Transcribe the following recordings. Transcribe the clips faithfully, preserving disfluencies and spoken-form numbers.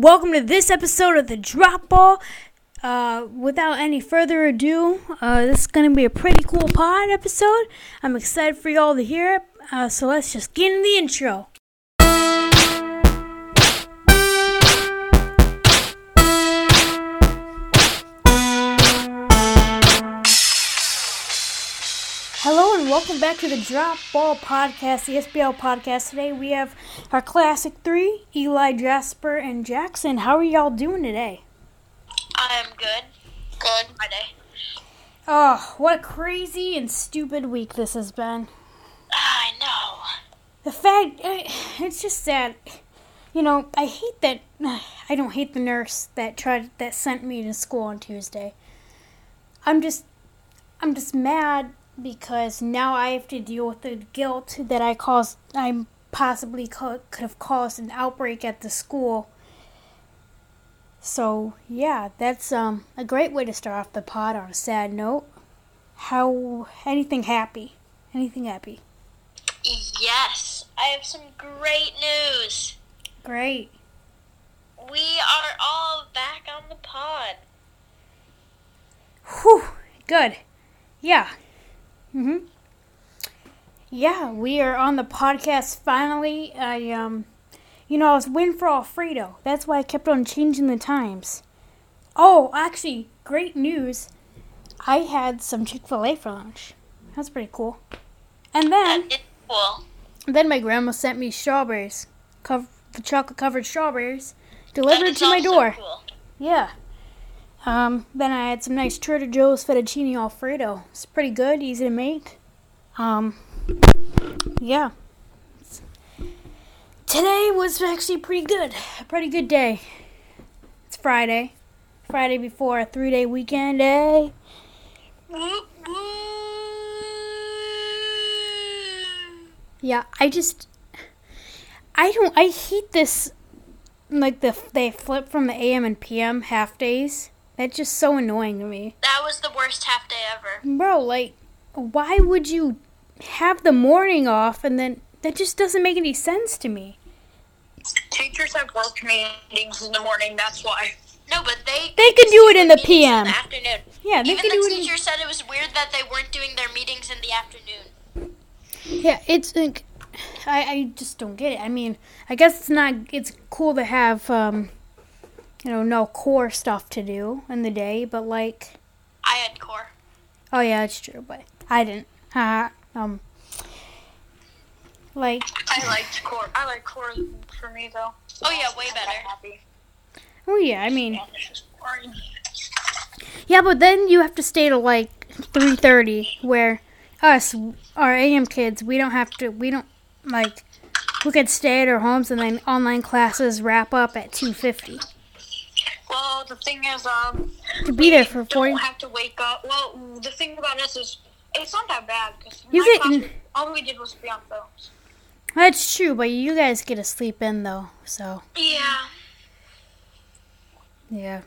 Welcome to this episode of The Drop Ball. Uh, without any further ado, uh, this is going to be a pretty cool pod episode. I'm excited for y'all to hear it, uh, so let's just get in the intro. Hello and welcome back to the Drop Ball Podcast, the S B L podcast. Today we have our classic three, Eli, Jasper, and Jackson. How are y'all doing today? I am good. Good. My day. Oh, what a crazy and stupid week this has been. I know. The fact, it's just sad. You know, I hate that, I don't hate the nurse that tried, that sent me to school on Tuesday. I'm just, I'm just mad. Because now I have to deal with the guilt that I caused. I possibly co- could have caused an outbreak at the school. So yeah, that's um a great way to start off the pod on a sad note. How anything happy? Anything happy? Yes, I have some great news. Great. We are all back on the pod. Whew, good. Yeah. Mm-hmm. Yeah, we are on the podcast finally. I, um, you know, I was waiting for Alfredo. That's why I kept on changing the times. Oh, actually, great news. I had some Chick-fil-A for lunch. That's pretty cool. And then, that is cool. Then my grandma sent me strawberries, cover, the chocolate-covered strawberries, delivered to my door. Cool. Yeah. Um, then I had some nice Trader Joe's fettuccine Alfredo. It's pretty good, easy to make. Um, yeah. Today was actually pretty good. A pretty good day. It's Friday. Friday before a three-day weekend day. Yeah, I just... I don't... I hate this... Like, the they flip from the A M and P M half days. That's just so annoying to me. That was the worst half day ever. Bro, like, why would you have the morning off and then... That just doesn't make any sense to me. Teachers have work meetings in the morning, that's why. No, but they... They could do it in the P M. In the afternoon. Yeah, they could do it in... Even the teacher said it was weird that they weren't doing their meetings in the afternoon. Yeah, it's... like. I, I just don't get it. I mean, I guess it's not, it's cool to have, um, you know, no core stuff to do in the day, but like... I had core. Oh, yeah, it's true, but I didn't. Uh, um, like... I liked core. I like core for me, though. Oh, yeah, way better. Oh, yeah, I mean... Yeah, but then you have to stay till like three thirty, where us, our A M kids, we don't have to, we don't... Like, we could stay at our homes and then online classes wrap up at two fifty. Well, the thing is, um... To be there for forty... don't have to wake up. Well, the thing about us is, it's not that bad, because my class, all we did was be on phones. That's true, but you guys get to sleep in, though, so... Yeah. Yeah.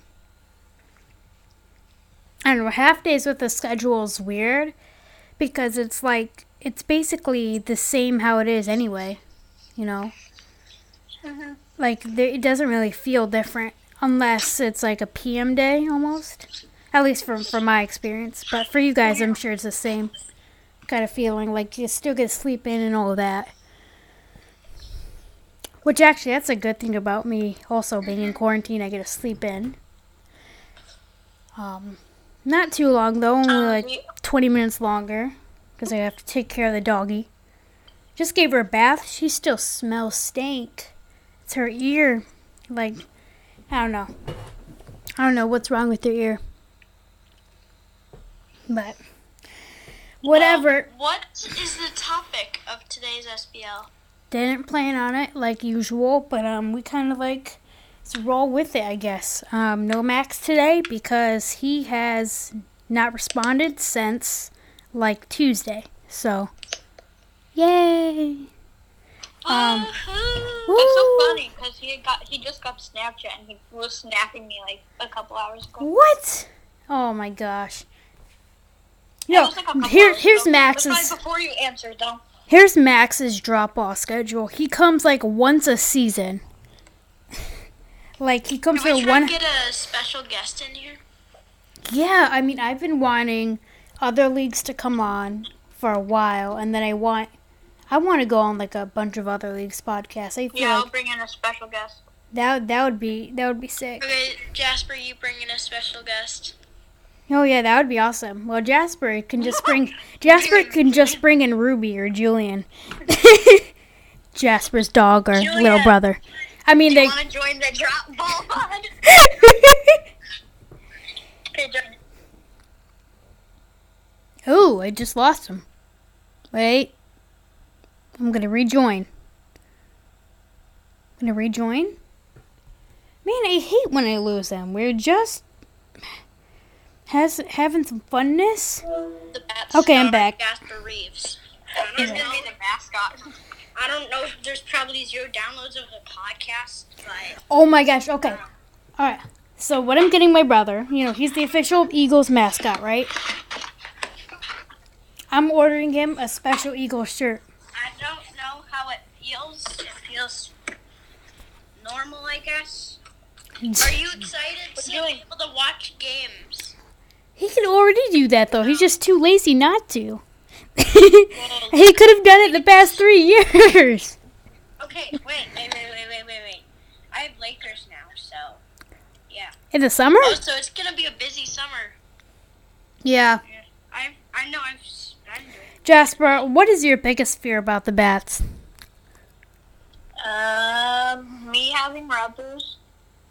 I don't know, half days with the schedule is weird, because it's like... It's basically the same how it is anyway, you know? Mm-hmm. Like, it doesn't really feel different unless it's like a P M day almost. At least from, from my experience. But for you guys, I'm sure it's the same kind of feeling. Like, you still get sleep in and all of that. Which actually, that's a good thing about me also being in quarantine. I get to sleep in. Um, not too long, though. Only like twenty minutes longer. Because I have to take care of the doggy. Just gave her a bath. She still smells stank. It's her ear. Like, I don't know. I don't know what's wrong with her ear. But, whatever. Well, what is the topic of today's S B L? Didn't plan on it like usual. But um, we kind of like, let's roll with it, I guess. Um, no Max today because he has not responded since... Like Tuesday, so yay! Um, woo. It's so funny because he got he just got Snapchat and he was snapping me like a couple hours ago. What? Oh my gosh! No, like here here's ago. Max's. Before you answer, though. Here's Max's drop off schedule. He comes like once a season. Like, he comes Can we for try one. Can we get a special guest in here? Yeah, I mean, I've been wanting other leagues to come on for a while, and then I want, I want to go on like a bunch of other leagues podcasts. I feel yeah, I'll like bring in a special guest. That that would be that would be sick. Okay, Jasper, you bring in a special guest. Oh yeah, that would be awesome. Well, Jasper can just bring Jasper can just bring in Ruby or Julian, Jasper's dog or Julia, little brother. I mean, do they. You want to join the drop ball pod? Hey, Jordan. Oh, I just lost him. Wait. I'm going to rejoin. I'm going to rejoin. Man, I hate when I lose them. We're just has having some funness. Okay, I'm back. Jasper Reeves. I don't know if he's going to be the mascot. I don't know if there's probably zero downloads of the podcast. But oh, my gosh. Okay. All right. So what I'm getting my brother, you know, he's the official Eagles mascot, right? I'm ordering him a special Eagles shirt. I don't know how it feels. It feels normal, I guess. Are you excited to be able to watch games? He can already do that, though. He's just too lazy not to. He could have done it the past three years. Okay, wait, wait, wait, wait, wait, wait, wait. I have Lakers now, so... Yeah. In the summer? Oh, so it's gonna be a busy summer. Yeah. I I know I'm. I'm doing it. Jasper, what is your biggest fear about the bats? Um, me having Rebels,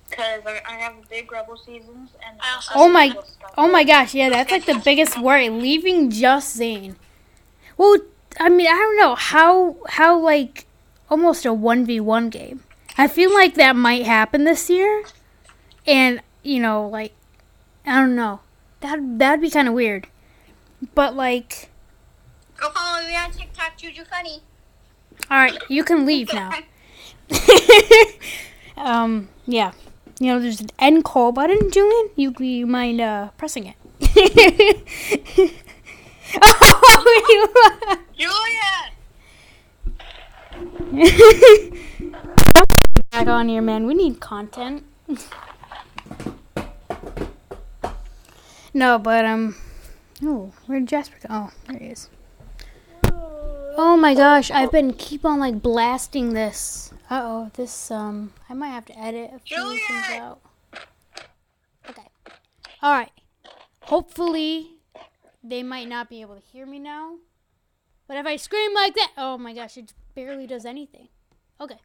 because I, I have big Rebel seasons, and I also oh my, oh my gosh, yeah, that's like the biggest worry. Leaving just Zane. Well, I mean, I don't know how how like almost a one v one game. I feel like that might happen this year. And, you know, like, I don't know. That, that'd be kind of weird. But, like... Go follow me on TikTok, Juju Funny. All right, you can leave now. um, yeah. You know, there's an end call button, Julian. You, you mind uh, pressing it? Oh, Julian! Back on here, man. We need content. No, but, um, oh, where'd Jasper go? Oh, there he is. Oh my gosh, I've been keep on, like, blasting this. Uh-oh, this, um, I might have to edit a few Juliet! things out. Okay. All right. Hopefully, they might not be able to hear me now. But if I scream like that, oh my gosh, it barely does anything. Okay.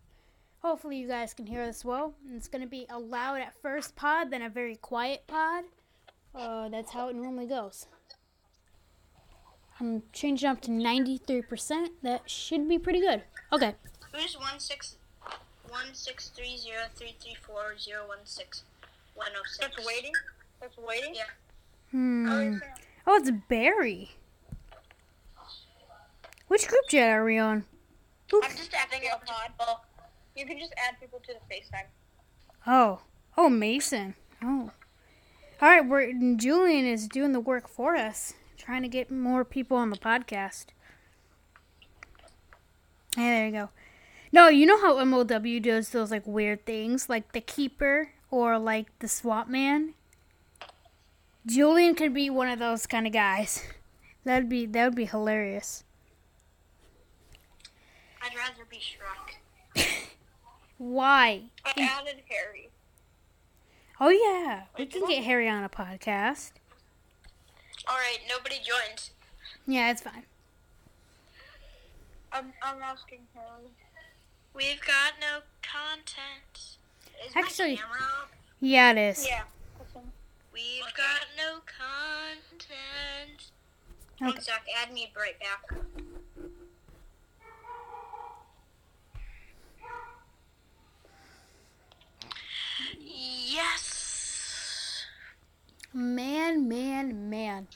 Hopefully, you guys can hear this well. It's going to be a loud at first pod, then a very quiet pod. Uh, that's how it normally goes. I'm changing up to ninety-three percent. That should be pretty good. Okay. Who's one six one six three zero three three four zero one six one zero six? That's waiting. That's waiting. Yeah. Hmm. Oh, oh, it's Barry. Which group chat are we on? Oops. I'm just adding a pod. Well, you can just add people to the FaceTime. Oh. Oh, Mason. Oh. All right, we're, Julian is doing the work for us, trying to get more people on the podcast. Hey, there you go. No, you know how M L B does those, like, weird things, like the keeper or, like, the swap man? Julian could be one of those kind of guys. That'd be, that would be hilarious. I'd rather be Shrek. Why? I added Harry. Oh, yeah. We can get Harry on a podcast. All right. Nobody joins. Yeah, it's fine. I'm I'm asking Harry. We've got no content. Is Actually, my camera up? Yeah, it is. Yeah. Okay. We've okay. got no content. Okay. Zach, add me right back. Yes. Man, man, man.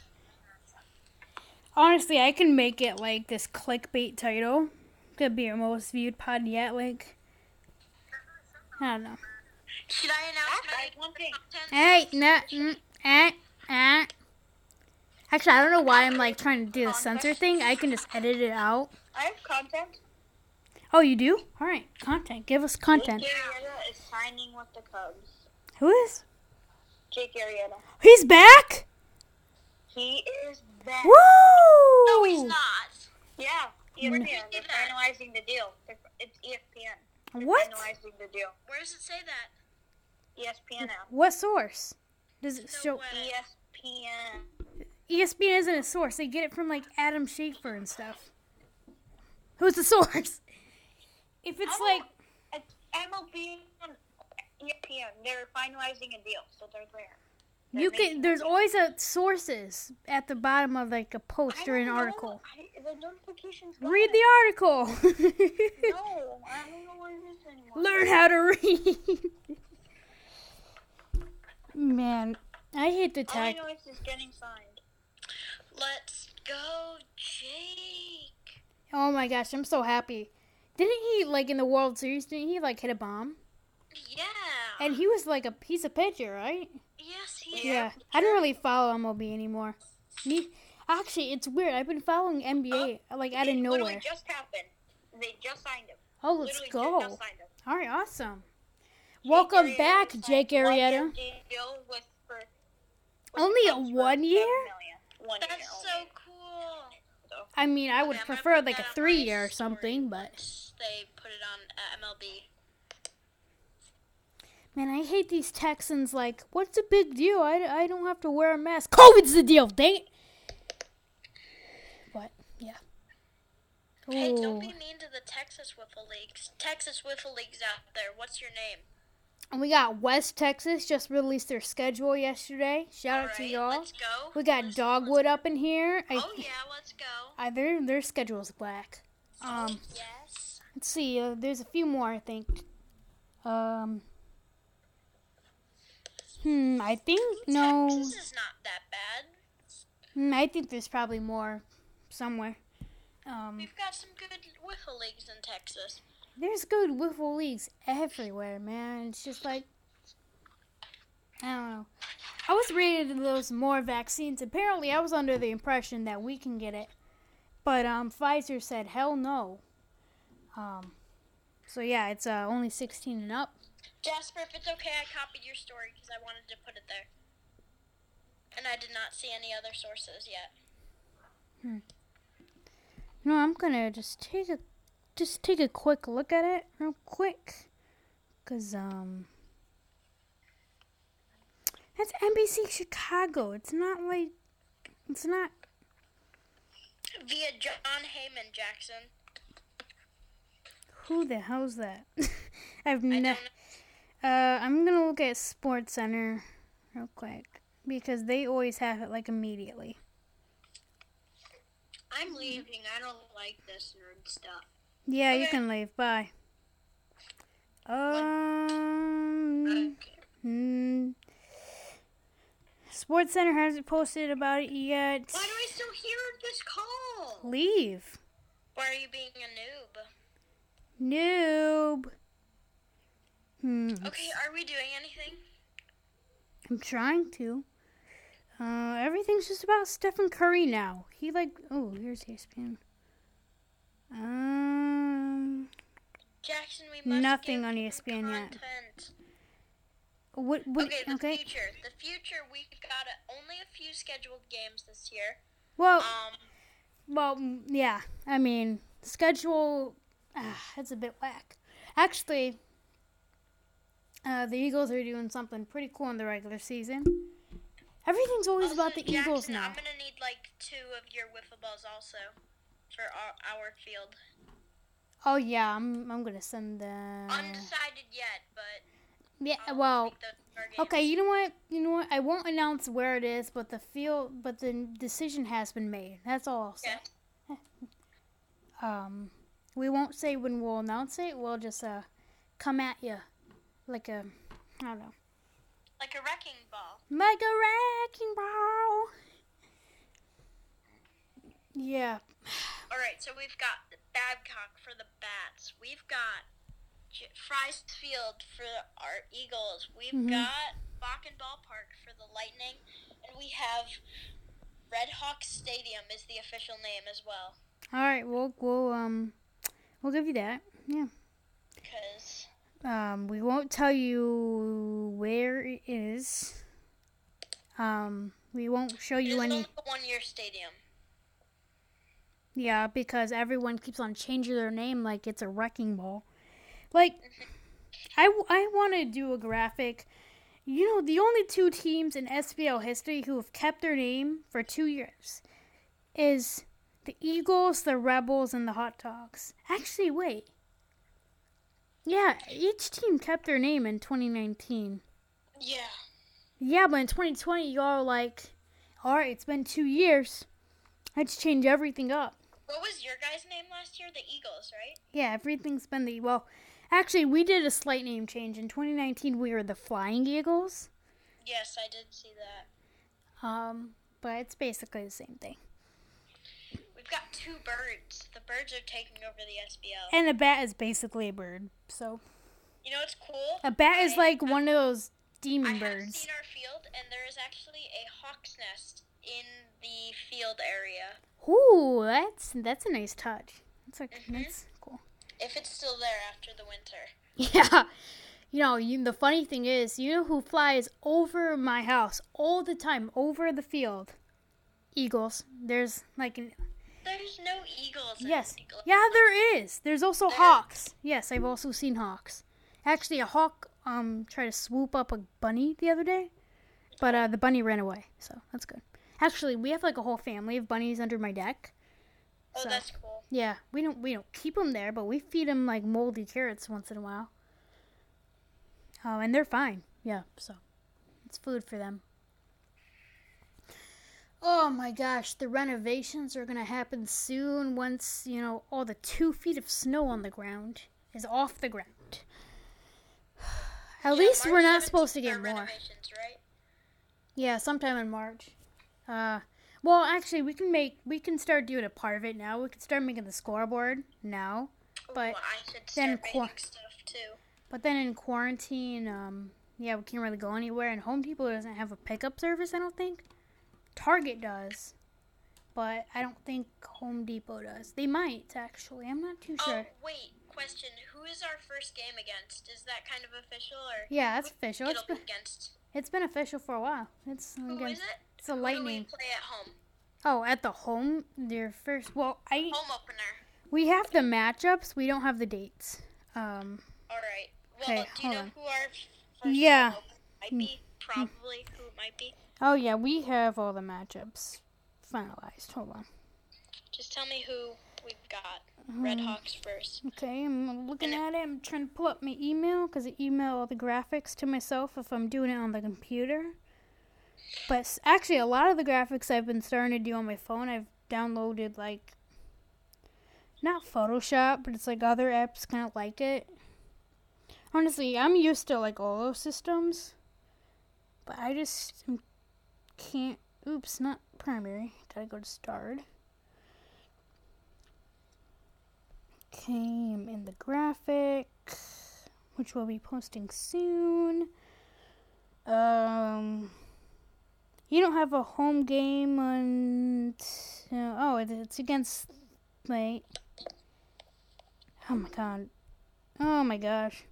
Honestly, I can make it like this clickbait title. Could be your most viewed pod yet. Like, I don't know. Should I announce my one thing? Hey, no, mm, eh, eh. Actually, I don't know why I'm like trying to do the censor thing. I can just edit it out. I have content. Oh, you do? All right, content. Give us content. Jake Arrieta is signing with the Cubs. Who is? Jake Arrieta. He's back? He is back. Woo! No, he's not. Yeah, E S P N. They're finalizing the deal. It's E S P N. They're what? Finalizing the deal. Where does it say that? E S P N app. What source? Does it so show? What? E S P N. E S P N isn't a source. They get it from like Adam Schaefer and stuff. Who's the source? If it's like it's M L B and E S P N, they're finalizing a deal, so they're there. They're you can. There's always a sources at the bottom of like a post or an know. article. I, the notifications. Read the article. No, I don't know what it is anymore. Learn how to read. Man, I hate the tag. All I know is it's getting signed. Let's go, Jake. Oh my gosh, I'm so happy. Didn't he, like, in the World Series, didn't he, like, hit a bomb? Yeah. And he was, like, a piece of pitcher, right? Yes, he yeah. is. Yeah. I don't really follow M L B anymore. Me, actually, it's weird. I've been following N B A, oh, like, out of nowhere. It literally just happened. They just signed him. Oh, let's literally go. Just signed him. All right, awesome. Jake Welcome Arrieta back, Jake Arrieta. With, for, with only a one year? One That's year so only. Cool. So, I mean, I would okay, prefer like a three year or something, but they put it on uh, M L B. Man, I hate these Texans. Like, what's the big deal? I, I don't have to wear a mask. COVID's the deal, dang it. What? Yeah. Ooh. Hey, don't be mean to the Texas Wiffle Leagues. Texas Wiffle Leagues out there. What's your name? And we got West Texas just released their schedule yesterday. Shout All out right, to y'all. Let's go. We got let's, Dogwood let's go. Up in here. Oh, I, yeah, let's go. I, their, their schedule's black. Um, yes. Let's see. Uh, there's a few more, I think. Um. Hmm, I think, no. Texas is not that bad. Hmm, I think there's probably more somewhere. Um, We've got some good wiffle leagues in Texas. There's good wiffle leagues everywhere, man. It's just like, I don't know. I was reading those more vaccines. Apparently, I was under the impression that we can get it. But um, Pfizer said, hell no. Um, so, yeah, it's uh, only sixteen and up. Jasper, if it's okay, I copied your story because I wanted to put it there. And I did not see any other sources yet. Hmm. No, I'm going to just take a... Just take a quick look at it real quick. Because, um... that's N B C Chicago. It's not like... It's not... Via John Heyman Jackson. Who the hell's that? I've never... Uh, I'm going to look at Sports Center real quick. Because they always have it, like, immediately. I'm leaving. I don't like this nerd stuff. Yeah, okay. You can leave. Bye. Um, mm, Sports Center hasn't posted about it yet. Why do I still hear this call? Leave. Why are you being a noob? Noob. Hmm. Okay, are we doing anything? I'm trying to. Uh, everything's just about Stephen Curry now. He like, oh, here's E S P N. Um, Jackson, we must nothing on E S P N content. Yet. What? What? Okay, the okay. future. The future. We got a, only a few scheduled games this year. Well, um, well, yeah. I mean, schedule. Uh, that's a bit whack. Actually, uh, the Eagles are doing something pretty cool in the regular season. Everything's always also, about the Jackson, Eagles now. I'm gonna need like two of your wiffle balls also. For our, our field. Oh yeah, I'm I'm gonna send the undecided yet, but yeah. I'll well, okay. You know what? You know what? I won't announce where it is, but the field, but the decision has been made. That's all I'll say. Yeah. um, we won't say when we'll announce it. We'll just uh come at you like a I don't know. Like a wrecking ball. Like a wrecking ball. Yeah. All right, so we've got Babcock for the Bats. We've got J- Fry's Field for our Eagles. We've mm-hmm. got Bakken Ballpark for the Lightning. And we have Red Hawk Stadium is the official name as well. All right, we'll, we'll, um, we'll give you that. Yeah. Because... Um, we won't tell you where it is. Um, we won't show you Just any... Just on the one-year stadium. Yeah, because everyone keeps on changing their name like it's a wrecking ball. Like, I, I want to do a graphic. You know, the only two teams in S B L history who have kept their name for two years is the Eagles, the Rebels, and the Hot Dogs. Actually, wait. Yeah, each team kept their name in twenty nineteen. Yeah. Yeah, but in twenty twenty, y'all are like, all right, it's been two years. Let's change everything up. What was your guys' name last year? The Eagles, right? Yeah, everything's been the... Well, actually, we did a slight name change. In twenty nineteen, we were the Flying Eagles. Yes, I did see that. Um, but it's basically the same thing. We've got two birds. The birds are taking over the S B L. And a bat is basically a bird, so... You know what's cool? A bat I, is like I, one of those demon I birds. I've seen our field, and there is actually a hawk's nest in the field area. Ooh, that's that's a nice touch. That's, like, mm-hmm. that's cool. If it's still there after the winter. Yeah. You know, you, the funny thing is, you know who flies over my house all the time, over the field? Eagles. There's, like... an There's no eagles. Yes. Eagle. Yeah, there is. There's also there. hawks. Yes, I've also seen hawks. Actually, a hawk um tried to swoop up a bunny the other day, but uh, the bunny ran away, so that's good. Actually, we have like a whole family of bunnies under my deck. Oh, so, that's cool. Yeah, we don't we don't keep them there, but we feed them like moldy carrots once in a while. Oh, uh, and they're fine. Yeah, so it's food for them. Oh my gosh, the renovations are going to happen soon once, you know, all the two feet of snow on the ground is off the ground. At yeah, least March we're not supposed to get more. Renovations, right? Yeah, sometime in March. Uh, well, actually, we can make, we can start doing a part of it now. We can start making the scoreboard now. But well, I should start then making stuff too. But then in quarantine, um, yeah, we can't really go anywhere. And Home Depot doesn't have a pickup service, I don't think. Target does, but I don't think Home Depot does. They might, actually. I'm not too sure. Oh, wait. Question. Who is our first game against? Is that kind of official? Or yeah, that's official. It'll it's been, be against. It's been official for a while. It's Who against, is it? It's a who Lightning. Do we play at home? Oh, at the home? Their first... Well, I... Home opener. We have the matchups. We don't have the dates. Um. All right. Well, do you know on. who our first yeah. home opener might be? Probably who it might be. Oh, yeah, we have all the matchups finalized. Hold on. Just tell me who we've got. Red um, Hawks first. Okay, I'm looking and at it. I'm trying to pull up my email because I email all the graphics to myself if I'm doing it on the computer. But actually, a lot of the graphics I've been starting to do on my phone, I've downloaded, like, not Photoshop, but it's like other apps kind of like it. Honestly, I'm used to, like, all those systems. But I just... I'm Can't, oops, not primary. Gotta go to starred. Okay, I'm in the graphic, which we'll be posting soon. Um, you don't have a home game on, t- oh, it's against, like, oh my god, oh my gosh,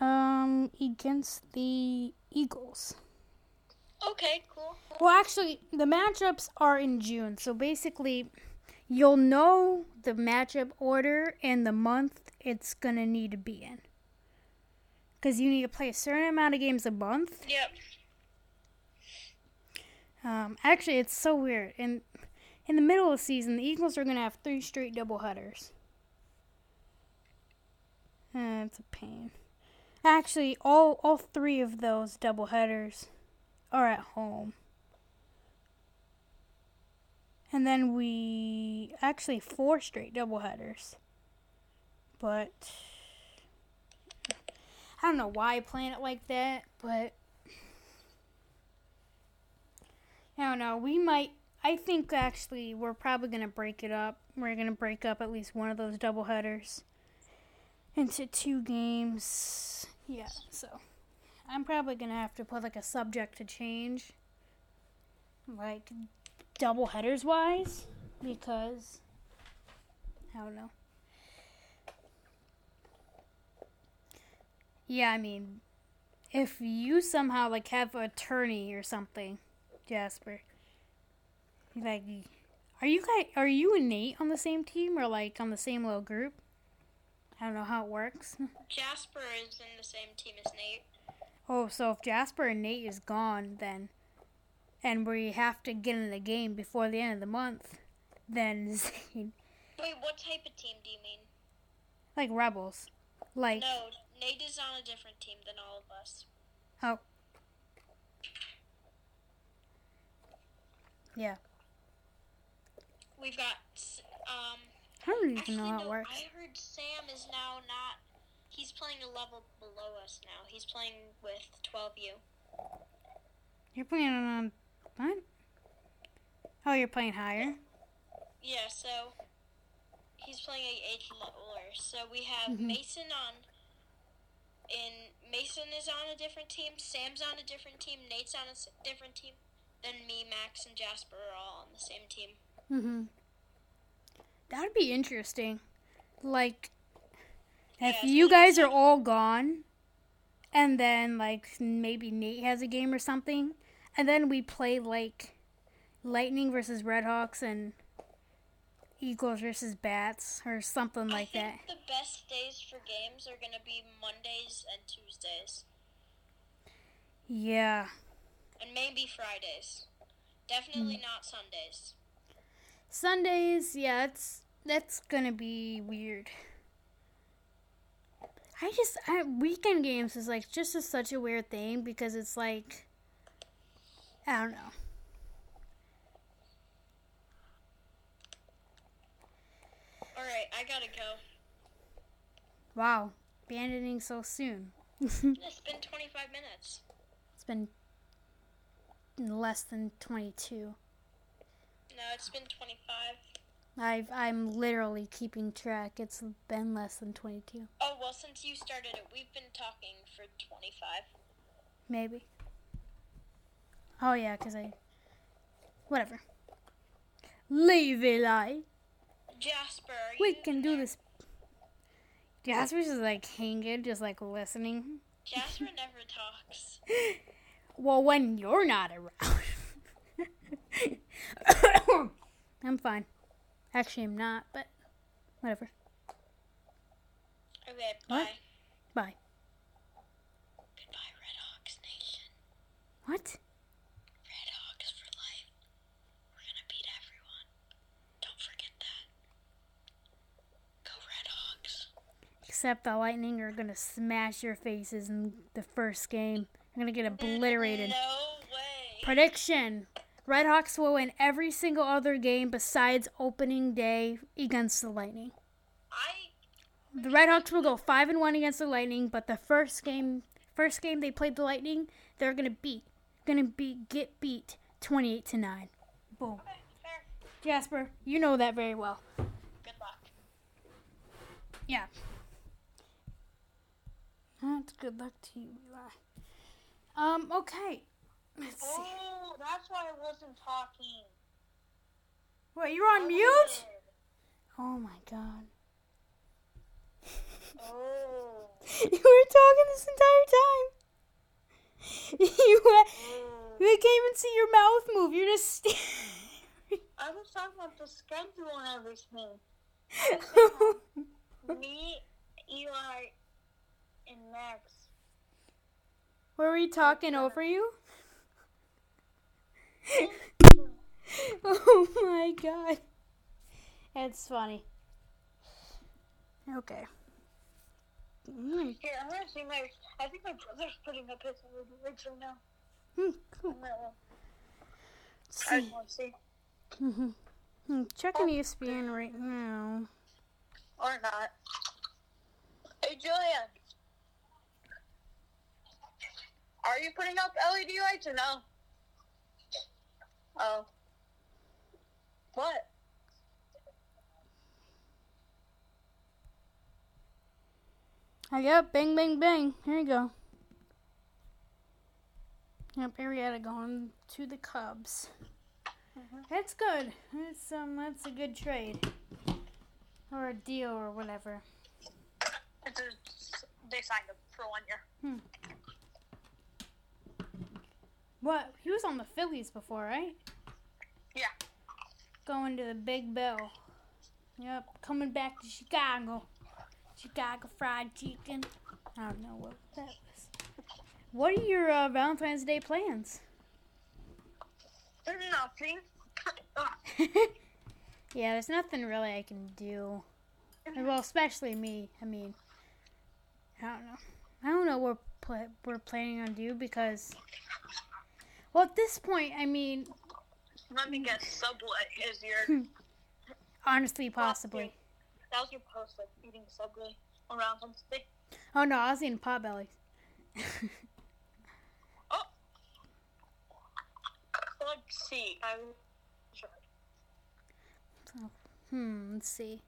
um, against the Eagles. Okay, cool. Well, actually, the matchups are in June. So, basically, you'll know the matchup order and the month it's going to need to be in. Because you need to play a certain amount of games a month. Yep. Um, actually, it's so weird. In, in the middle of the season, the Eagles are going to have three straight doubleheaders. Uh, it's a pain. Actually, all, all three of those doubleheaders... Or at home. And then we... Actually, four straight doubleheaders. But... I don't know why I plan it like that, but... I don't know. We might... I think, actually, we're probably going to break it up. We're going to break up at least one of those doubleheaders into two games. Yeah, so... I'm probably going to have to put, like, a subject to change, like, double headers-wise, because, I don't know. Yeah, I mean, if you somehow, like, have an attorney or something, Jasper, like, are you guys, are you and Nate on the same team or, like, on the same little group? I don't know how it works. Jasper is in the same team as Nate. Oh, so if Jasper and Nate is gone, then, and we have to get in the game before the end of the month, then Zane... Wait, what type of team do you mean? Like Rebels. Like... No, Nate is on a different team than all of us. Oh. Yeah. We've got, um... I don't even actually, know how no, it works. I heard Sam is now not... He's playing a level below us now. He's playing with twelve U. You're playing on... What? Oh, you're playing higher? Yeah, so... He's playing a age leveler. So we have mm-hmm. Mason on... And Mason is on a different team. Sam's on a different team. Nate's on a different team. Then me, Max, and Jasper are all on the same team. Mm-hmm. That would be interesting. Like, if yeah, you guys are all gone, and then, like, maybe Nate has a game or something, and then we play, like, Lightning versus Redhawks and Eagles versus Bats or something like that. I think that. The best days for games are going to be Mondays and Tuesdays. Yeah. And maybe Fridays. Definitely mm. not Sundays. Sundays, yeah, it's, that's gonna be weird. I just, I, weekend games is, like, just a, such a weird thing because it's, like, I don't know. Alright, I gotta go. Wow, abandoning so soon. It's been twenty-five minutes. It's been less than twenty-two. No, it's been twenty-five. I've, I'm literally keeping track. It's been less than twenty-two. Oh, well, since you started it, we've been talking for twenty-five. Maybe. Oh, yeah, because I... Whatever. Leave it, I. Jasper, are you... We can do this. Jasper's just, like, hanging, just, like, listening. Jasper never talks. Well, when you're not around... I'm fine. Actually, I'm not, but whatever. Okay, bye. What? Bye. Goodbye, Red Hawks Nation. What? Red Hawks for life. We're gonna beat everyone. Don't forget that. Go Red Hawks. Except the Lightning are gonna smash your faces in the first game. You're gonna get obliterated. No way. Prediction. Redhawks will win every single other game besides opening day against the Lightning. I the Redhawks will go five and one against the Lightning, but the first game, first game they played the Lightning, they're gonna beat, gonna beat, get beat, twenty-eight to nine. Boom. Okay, fair. Jasper, you know that very well. Good luck. Yeah. That's good luck to you, Eli. Um. Okay. Let's see. Oh, that's why I wasn't talking. Wait, you're on mute? Oh, my God. Oh. You were talking this entire time. You oh. We can't even see your mouth move. You're just staring. I was talking about the schedule and everything. Me, Eli, and Max. Were we talking over you? Oh my God. That's funny. Okay. Mm. Here, I'm gonna see my. I think my brother's putting up his original now. Hmm, cool. I want to see. Mm-hmm. I'm checking oh. E S P N right now. Or not. Hey, Julian. Are you putting up L E D lights or no? Oh. What? I got bang, bang, bang. Here you go. Yep, Arrieta going to the Cubs. Mm-hmm. That's good. That's, um, that's a good trade. Or a deal or whatever. It's a they signed him for one year. Hmm. What? He was on the Phillies before, right? Yeah. Going to the Big Bill. Yep, coming back to Chicago. Chicago fried chicken. I don't know what that was. What are your uh, Valentine's Day plans? Nothing. Yeah, there's nothing really I can do. Well, especially me. I mean, I don't know. I don't know what pl- we're planning on do because, well, at this point, I mean. Let me guess. Subway is your. Honestly, possibly. That was your post, like eating Subway around Wednesday. Oh no, I was eating Potbellies. Oh. Let's see. I'm sure. So, hmm. Let's see.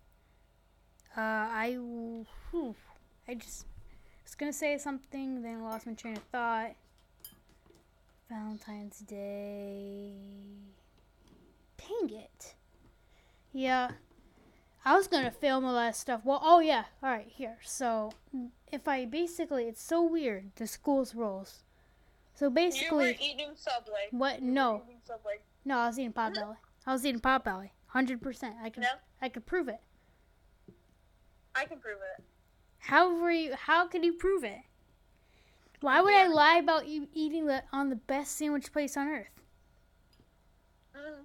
Uh, I, whew, I just was gonna say something, then lost my train of thought. Valentine's Day. Dang it. Yeah, I was gonna film all that stuff. Well, oh yeah. All right, here. So if I basically, it's so weird the school's rules. So basically, you were eating Subway. What? No. Eating Subway. No, I was eating Potbelly. Mm-hmm. I was eating Potbelly. one hundred percent. I can. No? I could prove it. I can prove it. How were you? How could you prove it? Why would yeah. I lie about you eating the on the best sandwich place on earth? Mm.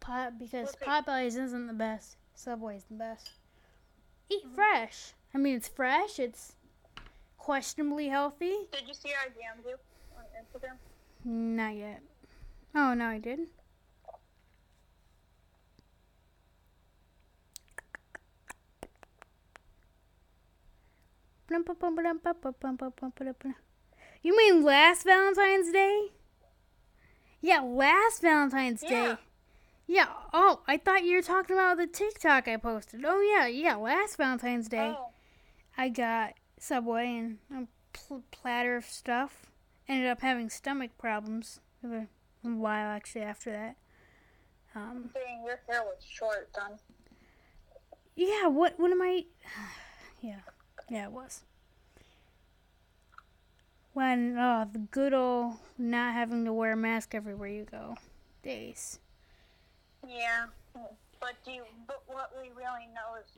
Pot because okay. Potbelly's isn't the best. Subway's the best. Eat mm. fresh. I mean, it's fresh. It's questionably healthy. Did you see our D M you on Instagram? Not yet. Oh no, I did. You mean last Valentine's Day? Yeah, last Valentine's yeah. Day. Yeah. Oh, I thought you were talking about the TikTok I posted. Oh, yeah, yeah, last Valentine's Day. Oh. I got Subway and a pl- platter of stuff. Ended up having stomach problems for a while, actually, after that. Um, Dang, your hair was short, Don. Yeah, what, what am I... yeah. Yeah, it was. When, oh, the good old not having to wear a mask everywhere you go days. Yeah, but do you, but what we really know is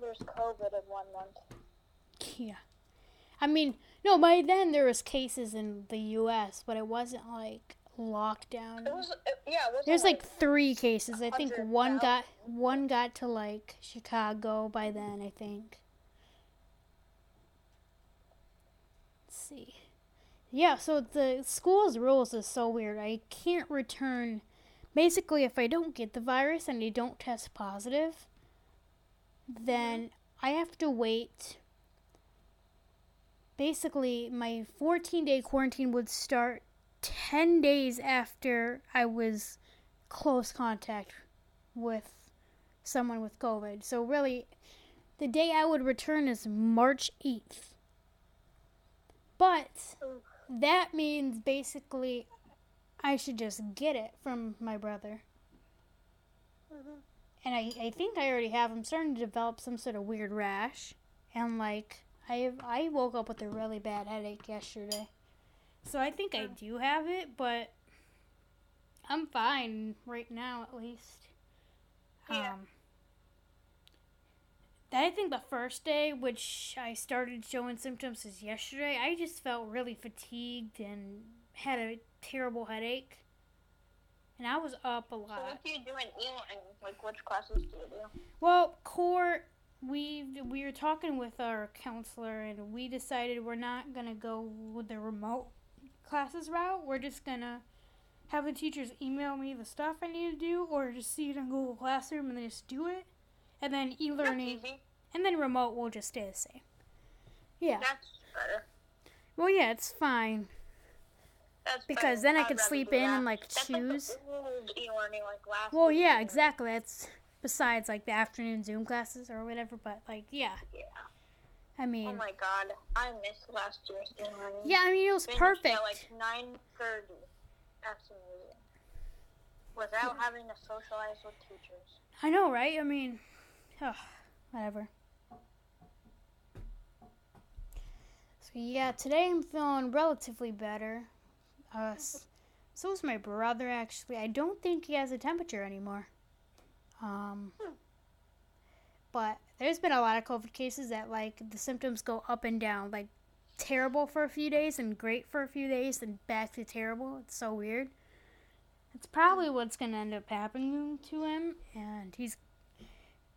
there's COVID in one month. Yeah. I mean, no, by then there was cases in the U S, but it wasn't like lockdown. It was, it, yeah, it was There's like, like three cases. I think one now. got one got to like Chicago by then, I think. See. Yeah, so the school's rules is so weird. I can't return. Basically, if I don't get the virus and I don't test positive, then I have to wait. Basically, my fourteen-day quarantine would start ten days after I was close contact with someone with COVID. So really, the day I would return is March eighth. But that means basically I should just get it from my brother. Mm-hmm. And I, I think I already have. I'm starting to develop some sort of weird rash. And, like, I have, I woke up with a really bad headache yesterday. So I think I do have it, but I'm fine right now at least. Yeah. Um, I think the first day, which I started showing symptoms, is yesterday. I just felt really fatigued and had a terrible headache. And I was up a lot. So what do you do in E L A? Like, which classes do you do? Well, core, we, we were talking with our counselor, and we decided we're not going to go with the remote classes route. We're just going to have the teachers email me the stuff I need to do, or just see it in Google Classroom and then just do it. And then e-learning, and then remote will just stay the same. Yeah. That's better. Well, yeah, it's fine. That's because better. then I, I could sleep in that. and, like, That's choose. Like the e-learning, like, last well, yeah, e-learning. exactly. That's besides, like, the afternoon Zoom classes or whatever, but, like, yeah. Yeah. I mean. Oh, my God. I missed last year's e-learning. Yeah, I mean, it was Finished perfect. At, like, nine thirty. That's amazing. Without yeah. having to socialize with teachers. I know, right? I mean... Oh, whatever. So yeah, today I'm feeling relatively better. Uh, so is my brother, actually. I don't think he has a temperature anymore. Um, but there's been a lot of COVID cases that, like, the symptoms go up and down. Like, terrible for a few days and great for a few days and back to terrible. It's so weird. It's probably what's going to end up happening to him, and he's,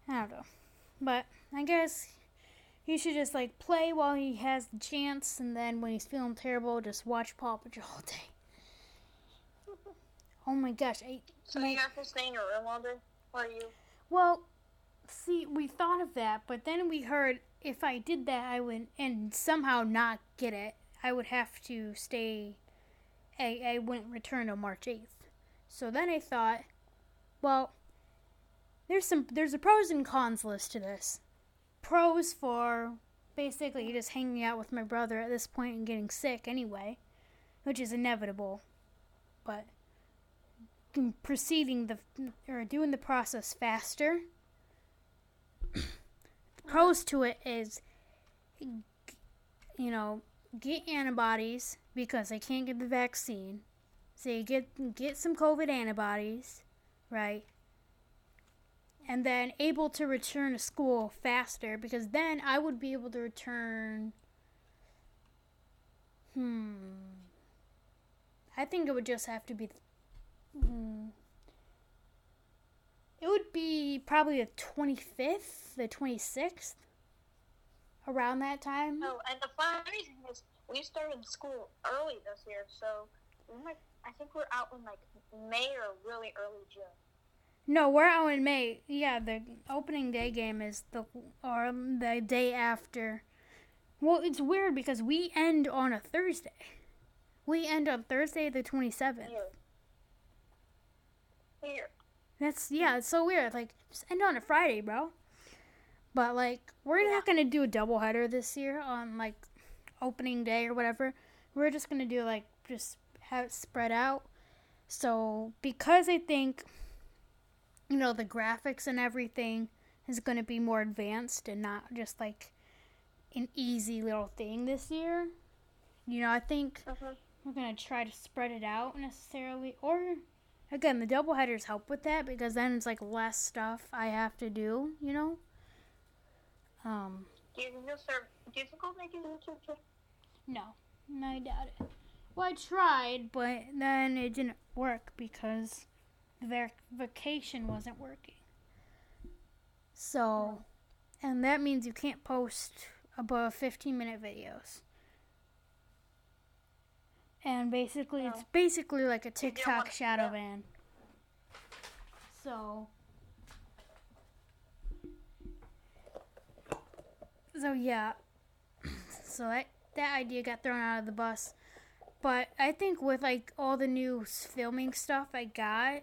I don't know. But I guess he should just, like, play while he has the chance, and then when he's feeling terrible, just watch Paw Patrol all day. Oh, my gosh. I, so my, you're not just staying in your room all day? Or are you? Well, see, we thought of that, but then we heard if I did that, I would, and somehow not get it, I would have to stay, I, I wouldn't return on March eighth. So then I thought, well, there's some, there's a pros and cons list to this. Pros for basically just hanging out with my brother at this point and getting sick anyway, which is inevitable, but proceeding the, or doing the process faster. The pros to it is, you know, get antibodies because they can't get the vaccine. So you get, get some COVID antibodies, right? And then able to return to school faster, because then I would be able to return, hmm, I think it would just have to be, hmm, it would be probably the twenty-fifth, the twenty-sixth, around that time. Oh, and the fun reason is we started school early this year, so we might, I think we're out in like May or really early June. No, we're out in May. Yeah, the opening day game is the or the day after. Well, it's weird because we end on a Thursday. We end on Thursday the twenty-seventh. Weird. Weird. That's, yeah, it's so weird. Like, just end on a Friday, bro. But, like, we're yeah. not going to do a doubleheader this year on, like, opening day or whatever. We're just going to do, like, just have it spread out. So, because I think, you know, the graphics and everything is going to be more advanced and not just, like, an easy little thing this year. You know, I think uh-huh. we're going to try to spread it out necessarily. Or, again, the doubleheaders help with that because then it's, like, less stuff I have to do, you know? Um, do you think you'll start difficult making YouTube channel? No. No, I doubt it. Well, I tried, but then it didn't work because their vacation wasn't working. So, and that means you can't post above fifteen minute videos. And basically, no. It's basically like a TikTok to, shadow yeah. ban. So, so yeah. So that, that idea got thrown out of the bus. But I think with like all the new filming stuff I got,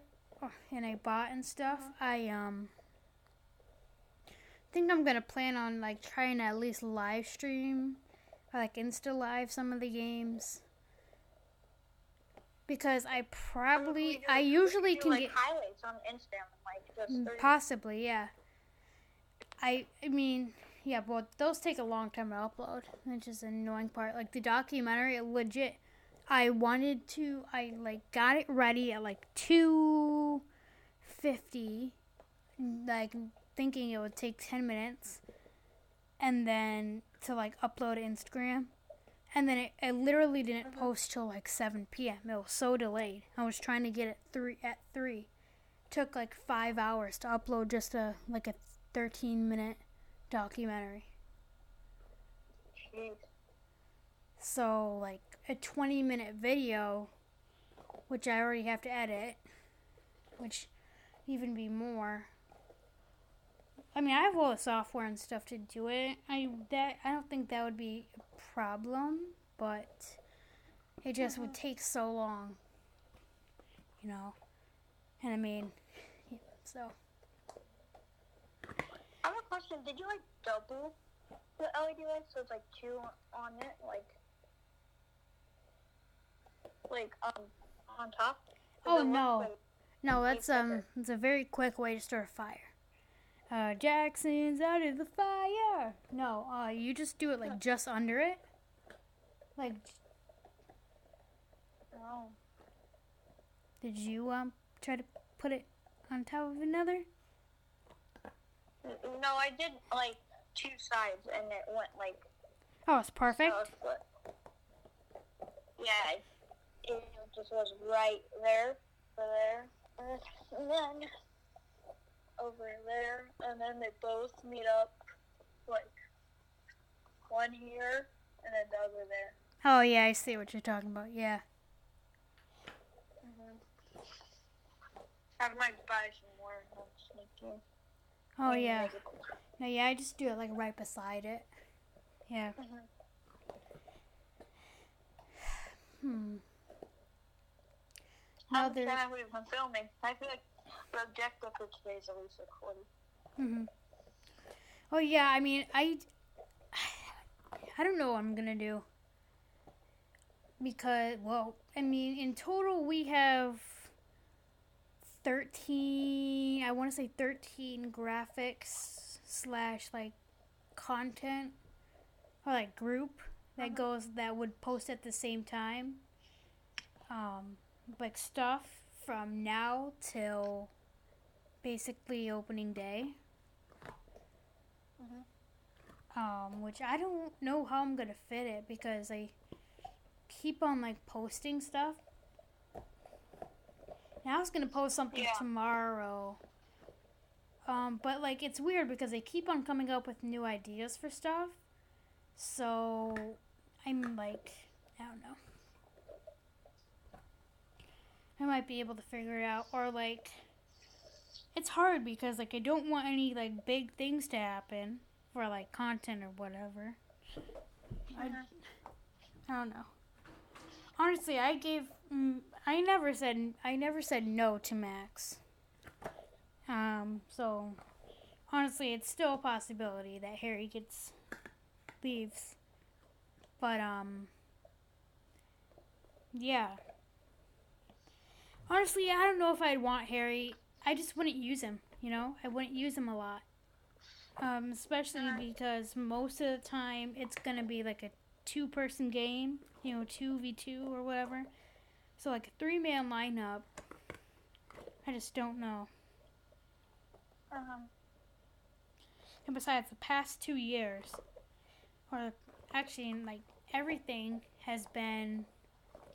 and I bought and stuff, I um think I'm gonna plan on like trying to at least live stream or like Insta Live some of the games, because I probably I usually can get highlights on Instagram, like possibly yeah. I I mean yeah, but those take a long time to upload, which is the annoying part. Like the documentary, it legit. I wanted to, I, like, got it ready at, like, two fifty, like, thinking it would take ten minutes, and then to, like, upload to Instagram, and then it, it literally didn't post till, like, seven p.m. It was so delayed. I was trying to get it three at three. It took, like, five hours to upload just a, like, a thirteen-minute documentary. Jeez. So, like, a twenty-minute video, which I already have to edit, which even be more. I mean, I have all the software and stuff to do it. I that I don't think that would be a problem, but it just would take so long, you know. And I mean, yeah, so. I have a question. Did you like double the L E D lights? So it's like two on it, like. Like, um, on top? Oh, no. No, that's, um, it's a very quick way to start a fire. Uh, Jackson's out of the fire! No, uh, you just do it, like, just under it. Like, wow. Did you um try to put it on top of another? No, I did like two sides, and it went like. Oh, it's perfect. So it's, yeah, it, it just was right there, there, and then over there, and then they both meet up, like one here and then the other there. Oh yeah, I see what you're talking about. Yeah. Mhm. I might buy some more. Like, oh yeah. Magical. No, yeah, I just do it like right beside it. Yeah. Mm-hmm. Hmm. How much time we've been filming? I feel like the objective for today is at least like forty. Mhm. Oh yeah, I mean, I, I don't know what I'm gonna do. Because, well, I mean, in total we have thirteen. I want to say thirteen graphics slash like content or like group that goes that would post at the same time. Um, like stuff from now till basically opening day. Mm-hmm. Um, which I don't know how I'm gonna fit it because I keep on like posting stuff. And I was gonna post something yeah. tomorrow. Um, but like it's weird because they keep on coming up with new ideas for stuff. So I'm like, I don't know. I might be able to figure it out, or like. It's hard because, like, I don't want any, like, big things to happen for, like, content or whatever. I, I don't know. Honestly, I gave... Mm, I never said... I never said no to Max. Um, so... Honestly, it's still a possibility that Harry gets... leaves. But, um... yeah. Honestly, I don't know if I'd want Harry... I just wouldn't use him, you know? I wouldn't use him a lot. Um, especially because most of the time it's going to be like a two-person game, you know, two v two or whatever. So like a three-man lineup, I just don't know. Uh-huh. And besides, the past two years, or actually like everything has been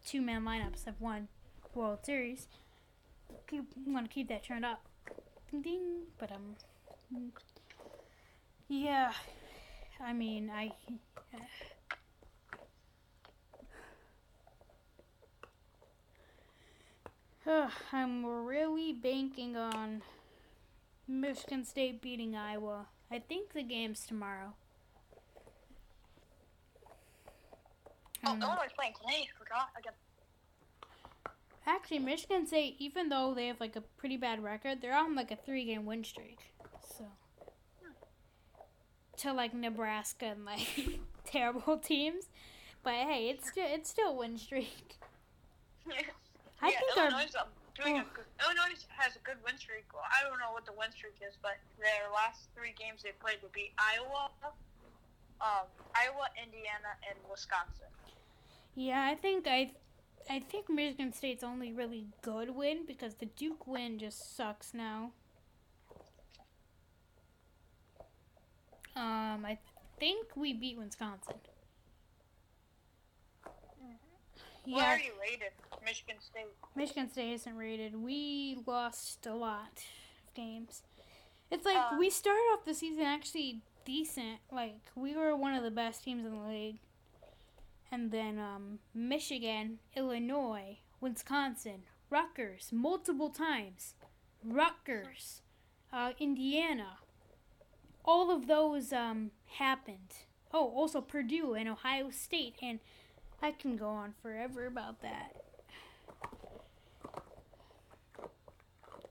two-man lineups. I've won World Series. Keep, I'm gonna keep that turned up. Ding ding. But um, yeah. I mean, I. Uh, uh, I'm really banking on Michigan State beating Iowa. I think the game's tomorrow. Oh, Illinois playing today. Forgot again. Actually, Michigan State, even though they have, like, a pretty bad record, they're on, like, a three-game win streak. So, to, like, Nebraska and, like, terrible teams. But, hey, it's still, it's still a win streak. Yeah, I yeah think Illinois, our, doing oh. a, Illinois has a good win streak. Well, I don't know what the win streak is, but their last three games they played would be Iowa, um, Iowa, Indiana, and Wisconsin. Yeah, I think I... I think Michigan State's only really good win because the Duke win just sucks now. Um, I think we beat Wisconsin. Yeah. Why are you rated, Michigan State? Michigan State isn't rated. We lost a lot of games. It's like um, we started off the season actually decent. Like, we were one of the best teams in the league. And then um, Michigan, Illinois, Wisconsin, Rutgers, multiple times, Rutgers, uh, Indiana. All of those um, happened. Oh, also Purdue and Ohio State. And I can go on forever about that.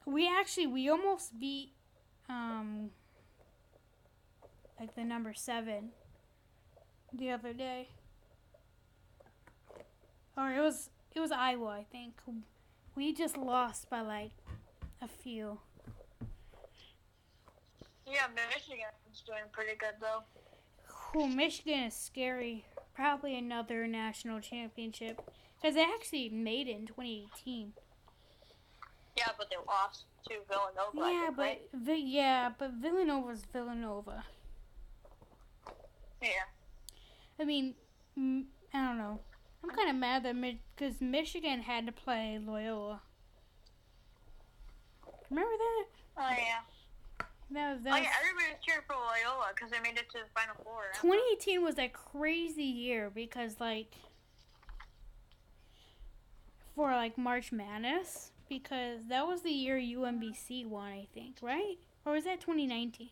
We actually, we almost beat, um, like, the number seven the other day. Or it was it was Iowa, I think. We just lost by like a few. Yeah, Michigan's doing pretty good though. Oh, Michigan is scary. probably another national championship. Because they actually made it in twenty eighteen. Yeah, but they lost to Villanova. Yeah, think, but right? vi- yeah, but Villanova's Villanova. Yeah. I mean, m- I don't know. I'm kind of mad that because Mi- Michigan had to play Loyola. Remember that? Oh yeah. That was that. Oh yeah, everybody was cheering for Loyola because they made it to the Final Four. twenty eighteen was a crazy year because like for like March Madness. Because that was the year U M B C won, I think, right? Or was that twenty nineteen?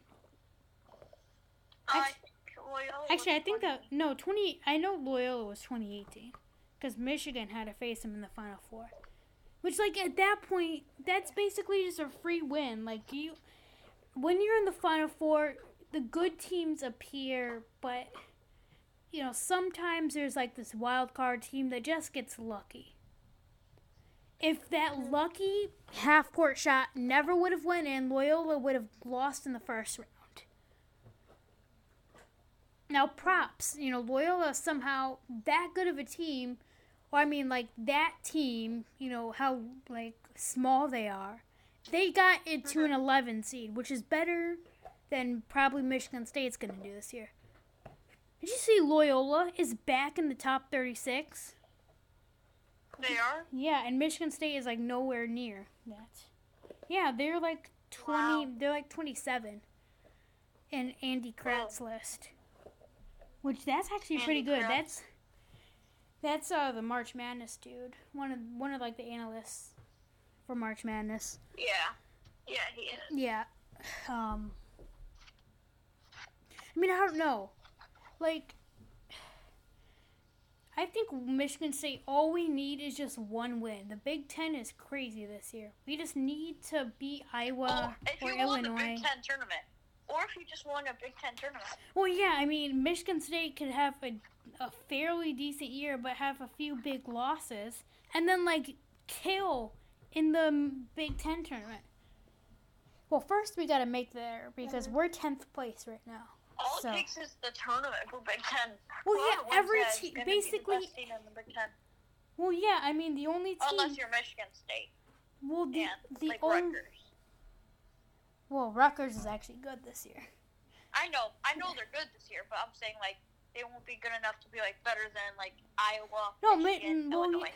Actually, uh, actually I think that, no, twenty. I know Loyola was twenty eighteen. Because Michigan had to face them in the Final Four. Which, like, at that point, that's basically just a free win. Like, you, when you're in the Final Four, the good teams appear, but, you know, sometimes there's, like, this wild card team that just gets lucky. If that lucky half-court shot never would have went in, Loyola would have lost in the first round. Now, props. You know, Loyola somehow that good of a team, or I mean, like, that team, you know, how, like, small they are, they got it to an eleven seed, which is better than probably Michigan State's going to do this year. Did you see Loyola is back in the top thirty-six? They are? Yeah, and Michigan State is, like, nowhere near that. Yeah, they're, like, twenty. Wow. They're, like, twenty-seven in Andy Kratz's wow. list, which that's actually Andy pretty good. Kratz. That's that's uh, the March Madness dude, one of, one of, like, the analysts for March Madness. Yeah. Yeah, he is. Yeah. Um, I mean, I don't know. Like... I think Michigan State, all we need is just one win. The Big Ten is crazy this year. We just need to beat Iowa oh, or Illinois. If you won the Big Ten tournament. Or if you just won a Big Ten tournament. Well, yeah, I mean, Michigan State could have a, a fairly decent year, but have a few big losses. And then, like, kill in the Big Ten tournament. Well, first we got to make there because mm-hmm. we're tenth place right now. All it so. takes is the tournament for Big Ten. Well, yeah, every team, basically. Be the best team in the Big Ten. Well, yeah, I mean, the only team. Unless you're Michigan State. Well, the, and, the like only. Rutgers. Well, Rutgers is actually good this year. I know. I know they're good this year, but I'm saying, like, they won't be good enough to be, like, better than, like, Iowa. No, Michigan, well, Illinois.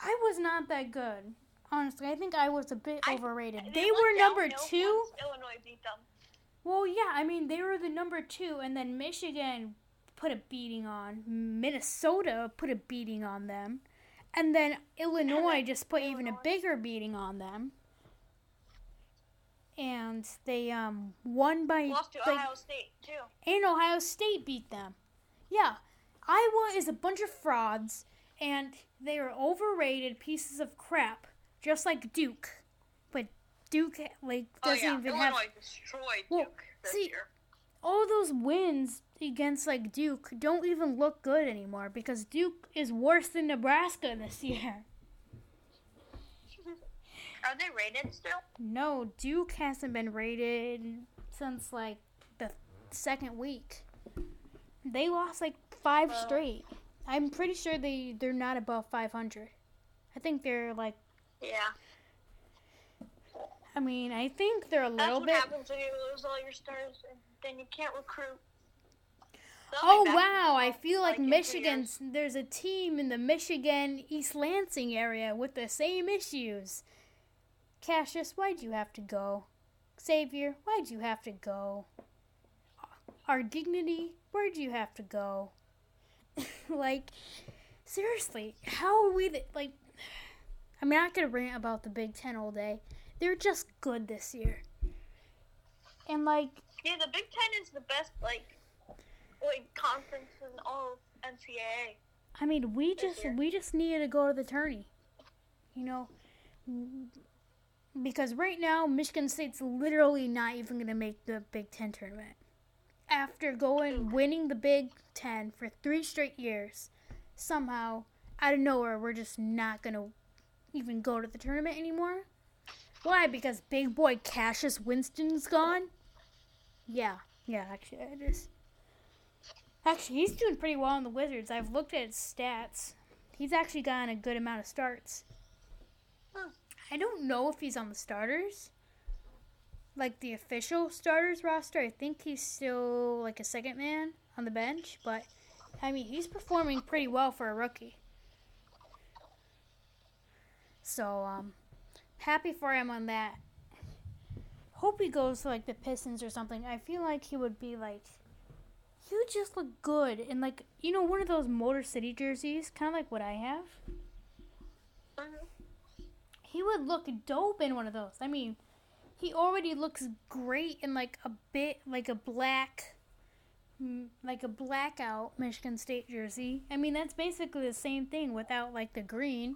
I was not that good. Honestly, I think I was a bit I, overrated. They, they were number down, two. Illinois beat them. Well, yeah, I mean, they were the number two, and then Michigan put a beating on. Minnesota put a beating on them. And then Illinois just put Illinois. even a bigger beating on them. And they um won by... Lost to like, Ohio State, too. And Ohio State beat them. Yeah, Iowa is a bunch of frauds, and they are overrated pieces of crap, just like Duke. Duke, like, doesn't oh, yeah. even Illinois have... destroyed well, Duke this see, year. All those wins against, like, Duke don't even look good anymore because Duke is worse than Nebraska this year. Are they rated still? No, Duke hasn't been rated since, like, the second week. They lost, like, five oh. straight. I'm pretty sure they, they're not above five hundred. I think they're, like... Yeah. I mean, I think they're a little bit... That's what bit... happens when you lose all your stars, and then you can't recruit. They'll oh, wow, I feel like, like Michigan's... There's a team in the Michigan-East Lansing area with the same issues. Cassius, why'd you have to go? Xavier, why'd you have to go? Our dignity, where'd you have to go? Like, seriously, how are we... The, like, I'm not going to rant about the Big Ten all day. They're just good this year. And, like... Yeah, the Big Ten is the best, like, like conference in all of N C A A. I mean, we just year. we just needed to go to the tourney. You know? Because right now, Michigan State's literally not even going to make the Big Ten tournament. After going, winning the Big Ten for three straight years, somehow, out of nowhere, we're just not going to even go to the tournament anymore. Why? Because big boy Cassius Winston's gone? Yeah. Yeah, actually, it is. Actually, he's doing pretty well in the Wizards. I've looked at his stats. He's actually gotten a good amount of starts. I don't know if he's on the starters, like the official starters roster. I think he's still like a second man on the bench, but I mean, he's performing pretty well for a rookie. So, um, happy for him on that. Hope he goes to like the Pistons or something. I feel like he would be like, you just look good in like, you know, one of those Motor City jerseys, kind of like what I have. He would look dope in one of those. I mean, he already looks great in like a bit like a black, like a blackout Michigan State jersey. I mean, that's basically the same thing without like the green.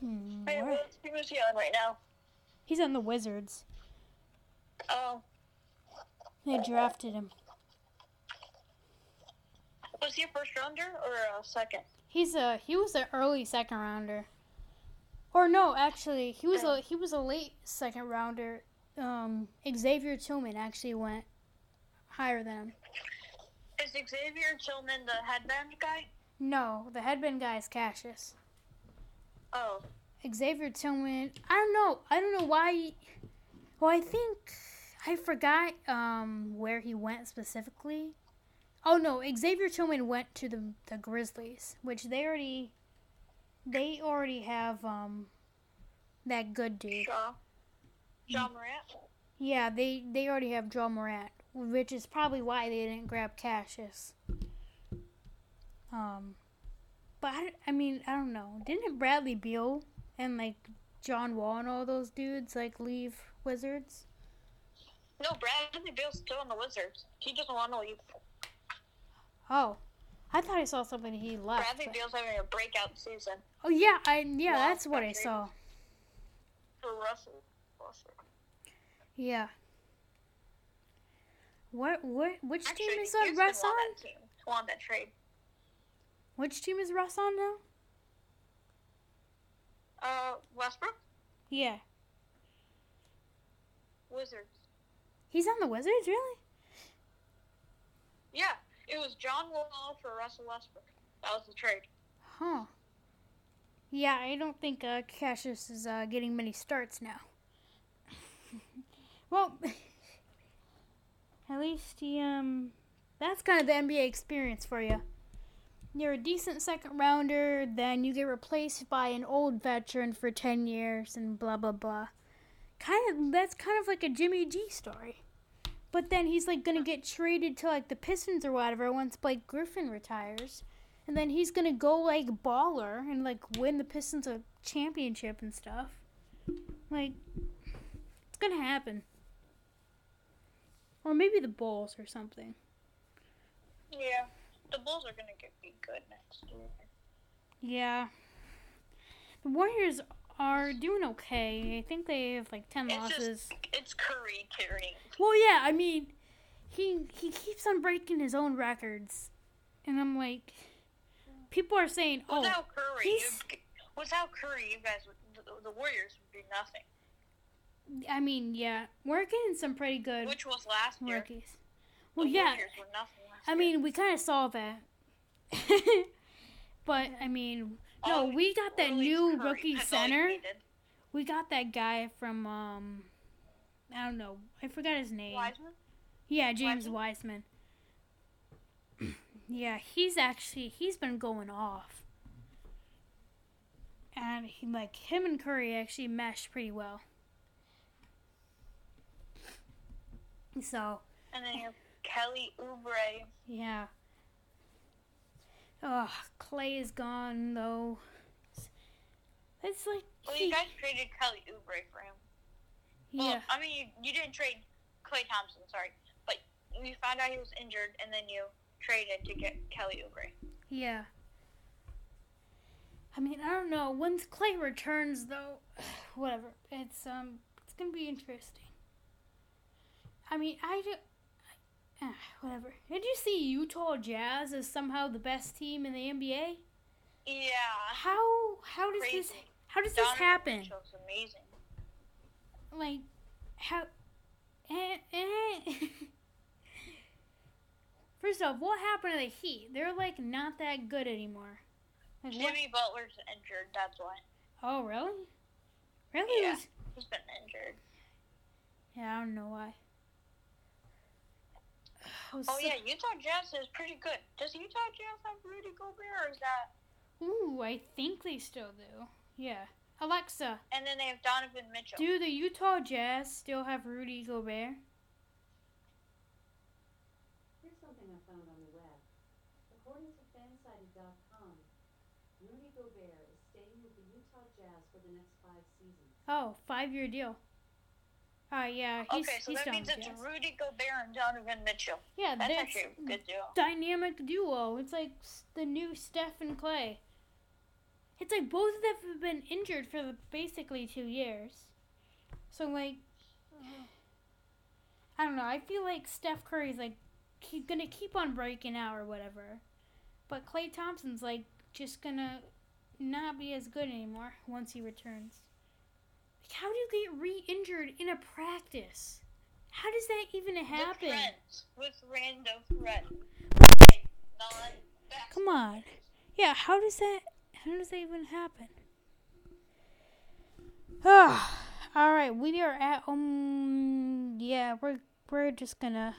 Hmm, Wait, who's he on right now? He's on the Wizards. Oh. They drafted him. Was he a first rounder or a second? He's a he was an early second rounder, or no, actually he was a he was a late second rounder. Um, Xavier Tillman actually went higher than him. Is Xavier Tillman the headband guy? No, the headband guy is Cassius. Oh. Xavier Tillman. I don't know. I don't know why. Well, I think I forgot um, where he went specifically. Oh, no, Xavier Tillman went to the the Grizzlies, which they already they already have um that good dude. John, John Morant? Yeah, they, they already have John Morant, which is probably why they didn't grab Cassius. Um, but, I, I mean, I don't know. Didn't Bradley Beal and, like, John Wall and all those dudes, like, leave Wizards? No, Bradley Beal's still in the Wizards. He doesn't want to leave. Oh, I thought I saw something he left. Bradley Beal's having a breakout season. Oh, yeah, I yeah, no, that's what I saw. For Russell. Russell. Yeah. What, what, which Actually, team is uh, Russ on? Want that trade. Which team is Russ on now? Uh, Westbrook? Yeah. Wizards. He's on the Wizards, really? Yeah. It was John Wall for Russell Westbrook. That was the trade. Huh. Yeah, I don't think uh, Cassius is uh, getting many starts now. Well, at least he, um, that's kind of the N B A experience for you. You're a decent second rounder, then you get replaced by an old veteran for ten years and blah, blah, blah. Kind of, that's kind of like a Jimmy G story. But then he's, like, going to get traded to, like, the Pistons or whatever once Blake Griffin retires. And then he's going to go, like, baller and, like, win the Pistons a championship and stuff. Like, it's going to happen. Or maybe the Bulls or something. Yeah. The Bulls are going to be good next year. Yeah. The Warriors are doing okay. I think they have like ten it's losses. Just, it's Curry carrying. Well, yeah. I mean, he he keeps on breaking his own records, and I'm like, people are saying, "Oh, without Curry, he's... without Curry, you guys, would, the, the Warriors would be nothing." I mean, yeah, we're getting some pretty good. Which was last year. Rookies. Well, the yeah. Warriors were nothing last I year. mean, we kind of saw that, but I mean. No, we got that new rookie center. We got that guy from, um, I don't know. I forgot his name. Wiseman? Yeah, James Wiseman. Yeah, he's actually, he's been going off. And, he, like, him and Curry actually meshed pretty well. So. And then you have Kelly Oubre. Yeah. Oh, Clay is gone, though. It's like... Well, you guys traded Kelly Oubre for him. Yeah. Well, I mean, you, you didn't trade Clay Thompson, sorry. But you found out he was injured, and then you traded to get Kelly Oubre. Yeah. I mean, I don't know. Once Clay returns, though, whatever. It's, um, it's going to be interesting. I mean, I do... Uh, whatever. Did you see Utah Jazz as somehow the best team in the N B A? Yeah. How how does Crazy. this how does Donovan this happen? Mitchell's amazing. Like how First off, what happened to the Heat? They're, like, not that good anymore. Like, Jimmy what? Butler's injured, that's why. Oh, really? Really? Yeah, he's, he's been injured. Yeah, I don't know why. Oh, so... yeah, Utah Jazz is pretty good. Does Utah Jazz have Rudy Gobert, or is that... Ooh, I think they still do. Yeah. Alexa. And then they have Donovan Mitchell. Do the Utah Jazz still have Rudy Gobert? Here's something I found on the web. According to fansided dot com, Rudy Gobert is staying with the Utah Jazz for the next five seasons. Oh, five-year deal. Oh, uh, yeah. He's, okay, so he's that means it's Jazz. Rudy Gobert and Donovan Mitchell. Yeah, that's, that's actually a good deal. Dynamic duo. It's like the new Steph and Clay. It's like both of them have been injured for the basically two years. So, like, I don't know. I feel like Steph Curry's, like, he's going to keep on breaking out or whatever. But Klay Thompson's, like, just going to not be as good anymore once he returns. Like, how do you get re-injured in a practice? How does that even happen? With friends. With random friends. Like, non-basketball. Come on. Yeah, how does that... How does that even happen? Oh, all right, we are at um yeah, we're we're just gonna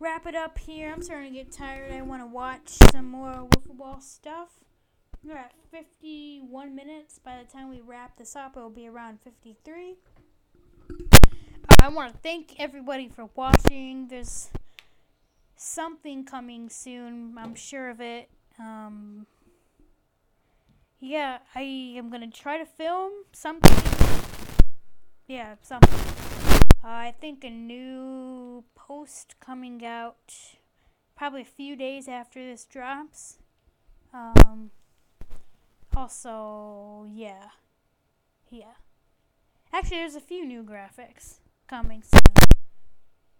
wrap it up here. I'm starting to get tired. I want to watch some more wiffle ball stuff. We're at fifty-one minutes. By the time we wrap this up, it'll be around fifty-three. I want to thank everybody for watching. There's something coming soon. I'm sure of it. Um. Yeah, I am going to try to film something. Yeah, something. Uh, I think a new post coming out probably a few days after this drops. Um, also, yeah. Yeah. Actually, there's a few new graphics coming soon.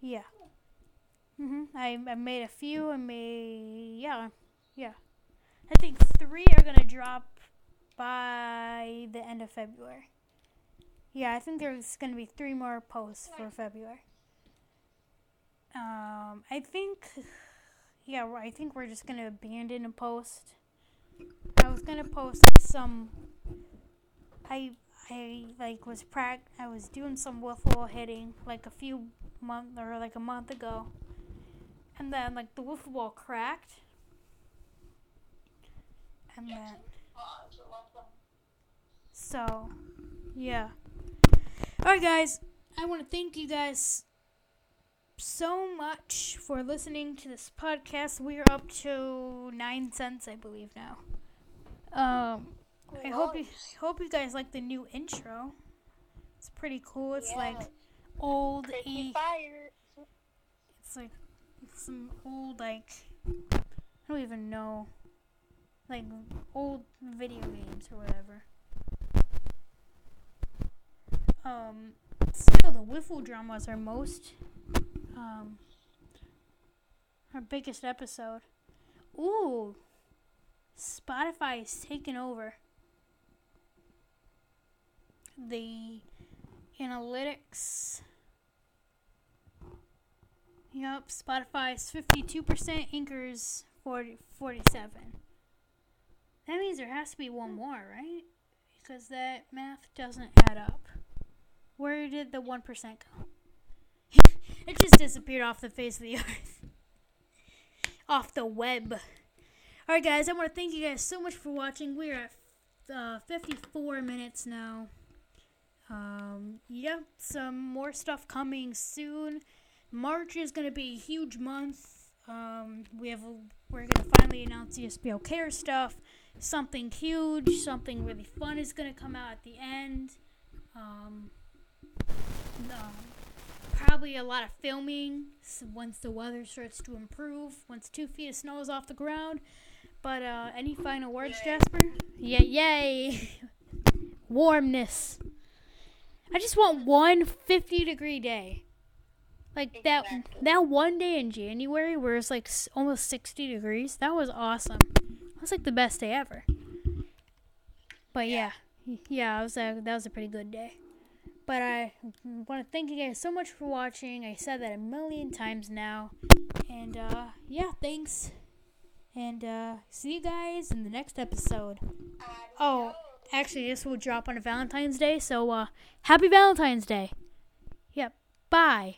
Yeah. Mhm. I, I made a few. I made... Yeah. Yeah. I think three are going to drop by the end of February. Yeah, I think there's going to be three more posts for February. Um, I think, yeah, I think we're just going to abandon a post. I was going to post some, I, I, like, was prac, I was doing some wiffle hitting, like, a few months, or, like, a month ago. And then, like, the wiffle ball cracked. And then... So, yeah. Alright, guys. I want to thank you guys so much for listening to this podcast. We are up to nine cents, I believe, now. Um, I hope you I hope you guys like the new intro. It's pretty cool. It's yeah. like old e- fire. It's like some old, like, I don't even know. Like, old video games or whatever. Um, still the wiffle dramas are most, um, our biggest episode. Ooh, Spotify is taking over. The analytics. Yup, Spotify is fifty-two percent, Anchor is forty, forty-seven. That means there has to be one more, right? Because that math doesn't add up. Where did the one percent go? It just disappeared off the face of the earth. Off the web. Alright, guys, I want to thank you guys so much for watching. We're at uh, fifty-four minutes now. Um, yep, some more stuff coming soon. March is going to be a huge month. Um, we have a, we're going to finally announce the S B L Care stuff. Something huge, something really fun is going to come out at the end. Um, um, probably a lot of filming once the weather starts to improve, once two feet of snow is off the ground. But uh, any final words, yay. Jasper? Yeah, yay! Warmness. I just want one fifty-degree day. Like, exactly. that that one day in January where it's, like, almost sixty degrees, that was awesome. That was, like, the best day ever. But, yeah. Yeah, yeah, I was, uh, that was a pretty good day. But I want to thank you guys so much for watching. I said that a million times now. And, uh, yeah, thanks. And, uh, see you guys in the next episode. Oh, actually, this will drop on a Valentine's Day. So, uh, happy Valentine's Day. Yep. Bye.